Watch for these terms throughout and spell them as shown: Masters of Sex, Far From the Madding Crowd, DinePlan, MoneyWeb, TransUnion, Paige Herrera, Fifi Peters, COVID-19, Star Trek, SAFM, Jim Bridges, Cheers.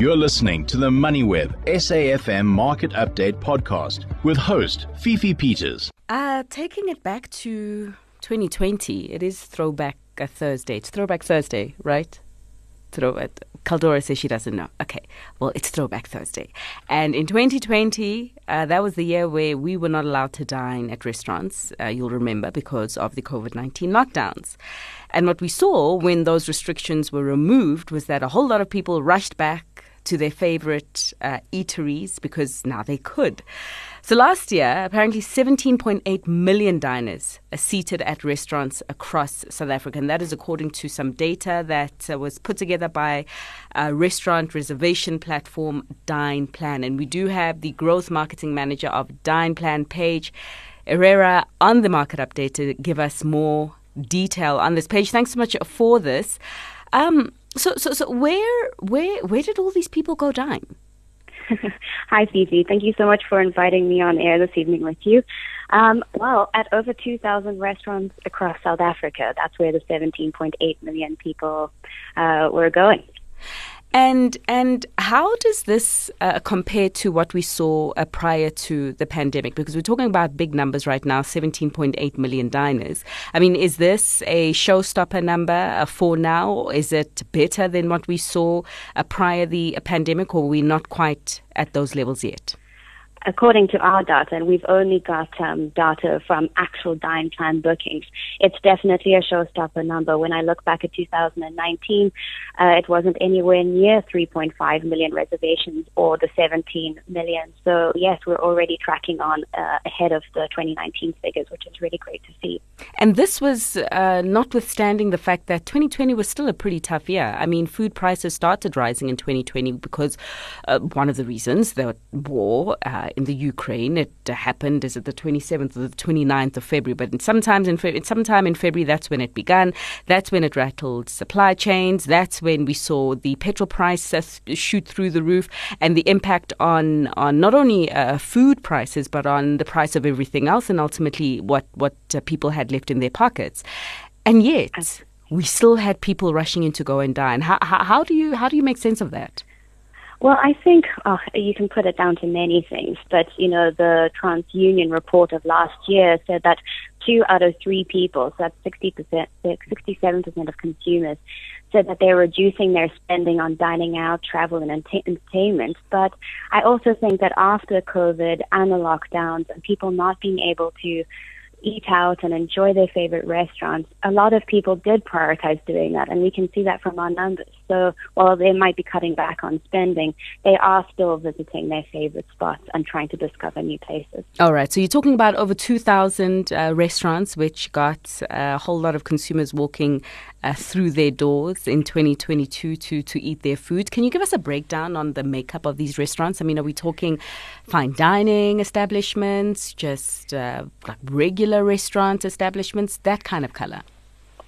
You're listening to the MoneyWeb SAFM Market Update Podcast with host Fifi Peters. Taking it back to 2020, it is Throwback Thursday. It's Throwback Thursday, right? Caldora says she doesn't know. Okay, well, it's Throwback Thursday. And in 2020, that was the year where we were not allowed to dine at restaurants, you'll remember, because of the COVID-19 lockdowns. And what we saw when those restrictions were removed was that a whole lot of people rushed back to their favorite eateries because now they could. So last year, apparently 17.8 million diners are seated at restaurants across South Africa. And that is according to some data that was put together by a restaurant reservation platform, DinePlan. And we do have the growth marketing manager of DinePlan, Paige Herrera, on the market update to give us more detail on this. Paige, thanks so much for this. So where did all these people go dine? Hi, Fifi. Thank you so much for inviting me on air this evening with you. Well, at over 2,000 restaurants across South Africa, that's where the 17.8 million people were going. And how does this compare to what we saw prior to the pandemic? Because we're talking about big numbers right now, 17.8 million diners. I mean, is this a showstopper number for now? Is it better than what we saw prior the pandemic, or are we not quite at those levels yet? According to our data, and we've only got data from actual DinePlan bookings, it's definitely a showstopper number. When I look back at 2019, it wasn't anywhere near 3.5 million reservations or the 17 million. So, yes, we're already tracking on ahead of the 2019 figures, which is really great to see. And this was notwithstanding the fact that 2020 was still a pretty tough year. I mean, food prices started rising in 2020 because one of the reasons, the war in the Ukraine. It happened, is it the 27th or the 29th of February? But sometime in February, that's when it began. That's when it rattled supply chains. That's when we saw the petrol price shoot through the roof, and the impact on not only food prices, but on the price of everything else, and ultimately what people had left in their pockets. And yet, we still had people rushing in to go and dine. How do you make sense of that? Well, I think you can put it down to many things, but, you know, the TransUnion report of last year said that 2 out of 3 people, so that's 60%, 67% of consumers, said that they're reducing their spending on dining out, travel, and entertainment. But I also think that after COVID and the lockdowns and people not being able to eat out and enjoy their favorite restaurants, a lot of people did prioritize doing that, and we can see that from our numbers. So while they might be cutting back on spending, they are still visiting their favorite spots and trying to discover new places. All right, so you're talking about over 2,000 restaurants, which got a whole lot of consumers walking through their doors in 2022 to eat their food. Can you give us a breakdown on the makeup of these restaurants? I mean, are we talking fine dining establishments, just like regular restaurants, establishments, that kind of color?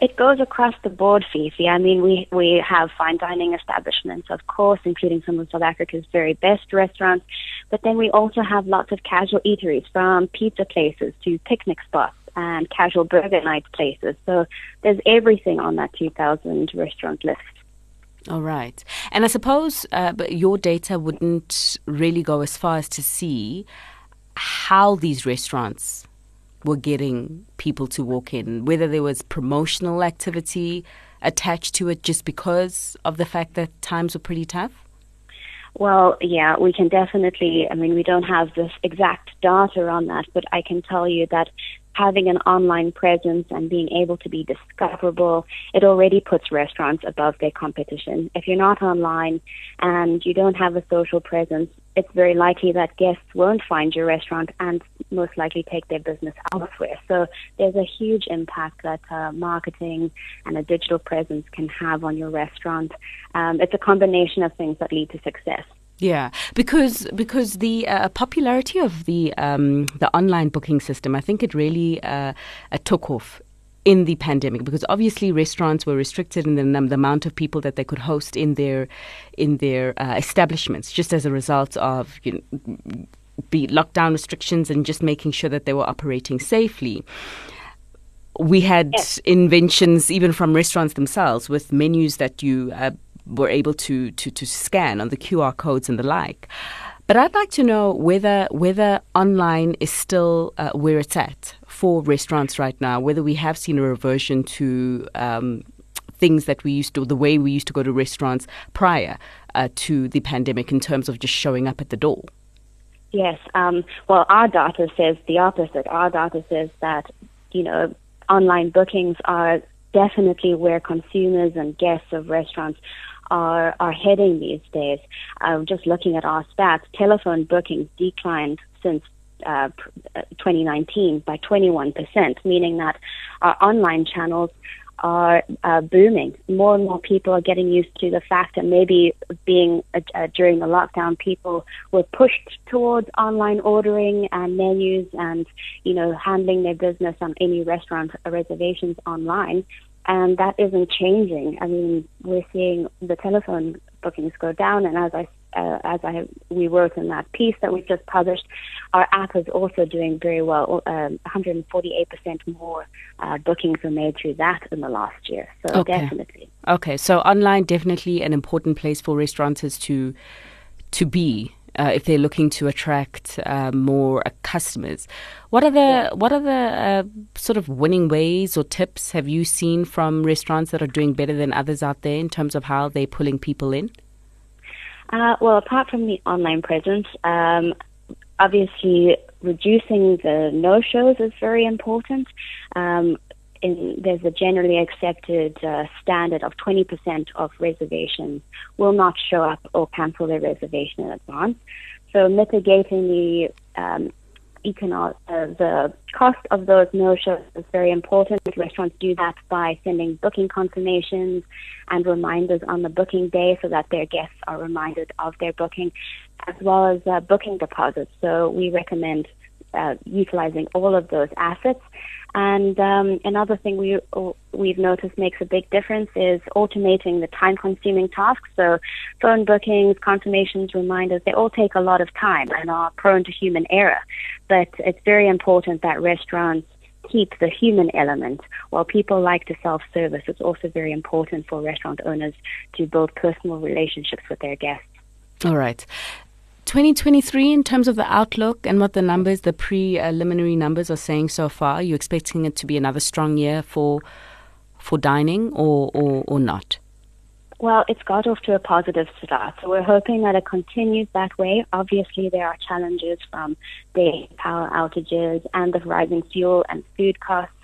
It goes across the board, Fifi. I mean, we have fine dining establishments, of course, including some of South Africa's very best restaurants. But then we also have lots of casual eateries, from pizza places to picnic spots and casual burger night places. So there's everything on that 2,000 restaurant list. All right. And I suppose but your data wouldn't really go as far as to see how these restaurants were getting people to walk in, whether there was promotional activity attached to it just because of the fact that times were pretty tough? Well, yeah, we can definitely, I mean, we don't have this exact data on that, but I can tell you that having an online presence and being able to be discoverable, it already puts restaurants above their competition. If you're not online and you don't have a social presence, it's very likely that guests won't find your restaurant and most likely take their business elsewhere. So there's a huge impact that marketing and a digital presence can have on your restaurant. It's a combination of things that lead to success. Yeah, because the popularity of the online booking system, I think it really took off in the pandemic, because obviously restaurants were restricted in the amount of people that they could host in their establishments, just as a result of, you know, be lockdown restrictions and just making sure that they were operating safely. We had inventions even from restaurants themselves with menus that you were able to scan on the QR codes and the like. But I'd like to know whether online is still where it's at for restaurants right now, whether we have seen a reversion to things that we used to, the way we used to go to restaurants prior to the pandemic in terms of just showing up at the door. Yes. Well, our data says the opposite. Our data says that, you know, online bookings are definitely where consumers and guests of restaurants are heading these days. Just looking at our stats, telephone bookings declined since 2019 by 21%, meaning that our online channels are booming. More and more people are getting used to the fact that maybe being during the lockdown, people were pushed towards online ordering and menus and, you know, handling their business on any restaurant reservations online. And that isn't changing. I mean, we're seeing the telephone bookings go down, and as we wrote in that piece that we've just published, our app is also doing very well. 148% more bookings were made through that in the last year. So okay. Definitely. Okay, so online definitely an important place for restaurateurs to be if they're looking to attract more customers. What other sort of winning ways or tips have you seen from restaurants that are doing better than others out there in terms of how they're pulling people in? Well, apart from the online presence, obviously reducing the no-shows is very important. There's a generally accepted standard of 20% of reservations will not show up or cancel their reservation in advance. So mitigating the cost of those no-shows is very important. Restaurants do that by sending booking confirmations and reminders on the booking day so that their guests are reminded of their booking, as well as booking deposits. So we recommend utilizing all of those assets. And another thing we've noticed makes a big difference is automating the time-consuming tasks. So phone bookings, confirmations, reminders, they all take a lot of time and are prone to human error. But it's very important that restaurants keep the human element. While people like to self-service, it's also very important for restaurant owners to build personal relationships with their guests. All right. 2023, in terms of the outlook and what the numbers, the preliminary numbers are saying so far, are you expecting it to be another strong year for dining or not? Well, it's got off to a positive start, so we're hoping that it continues that way. Obviously, there are challenges from the power outages and the rising fuel and food costs.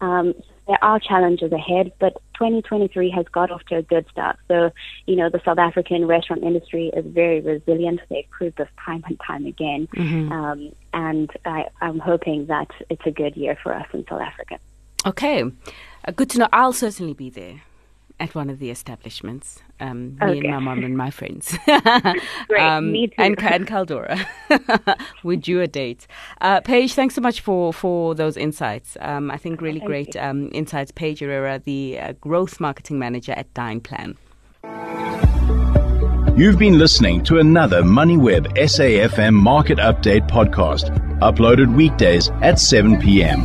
There are challenges ahead, but 2023 has got off to a good start. So, you know, the South African restaurant industry is very resilient. They've proved this time and time again. Mm-hmm. And I'm hoping that it's a good year for us in South Africa. Okay. Good to know. I'll certainly be there at one of the establishments. Me and my mum and my friends. Great, me too. And Caldora. We drew a date. Paige, thanks so much for those insights. I think really great insights. Paige Herrera, the Growth Marketing Manager at DinePlan. You've been listening to another MoneyWeb SAFM Market Update podcast, uploaded weekdays at 7 p.m.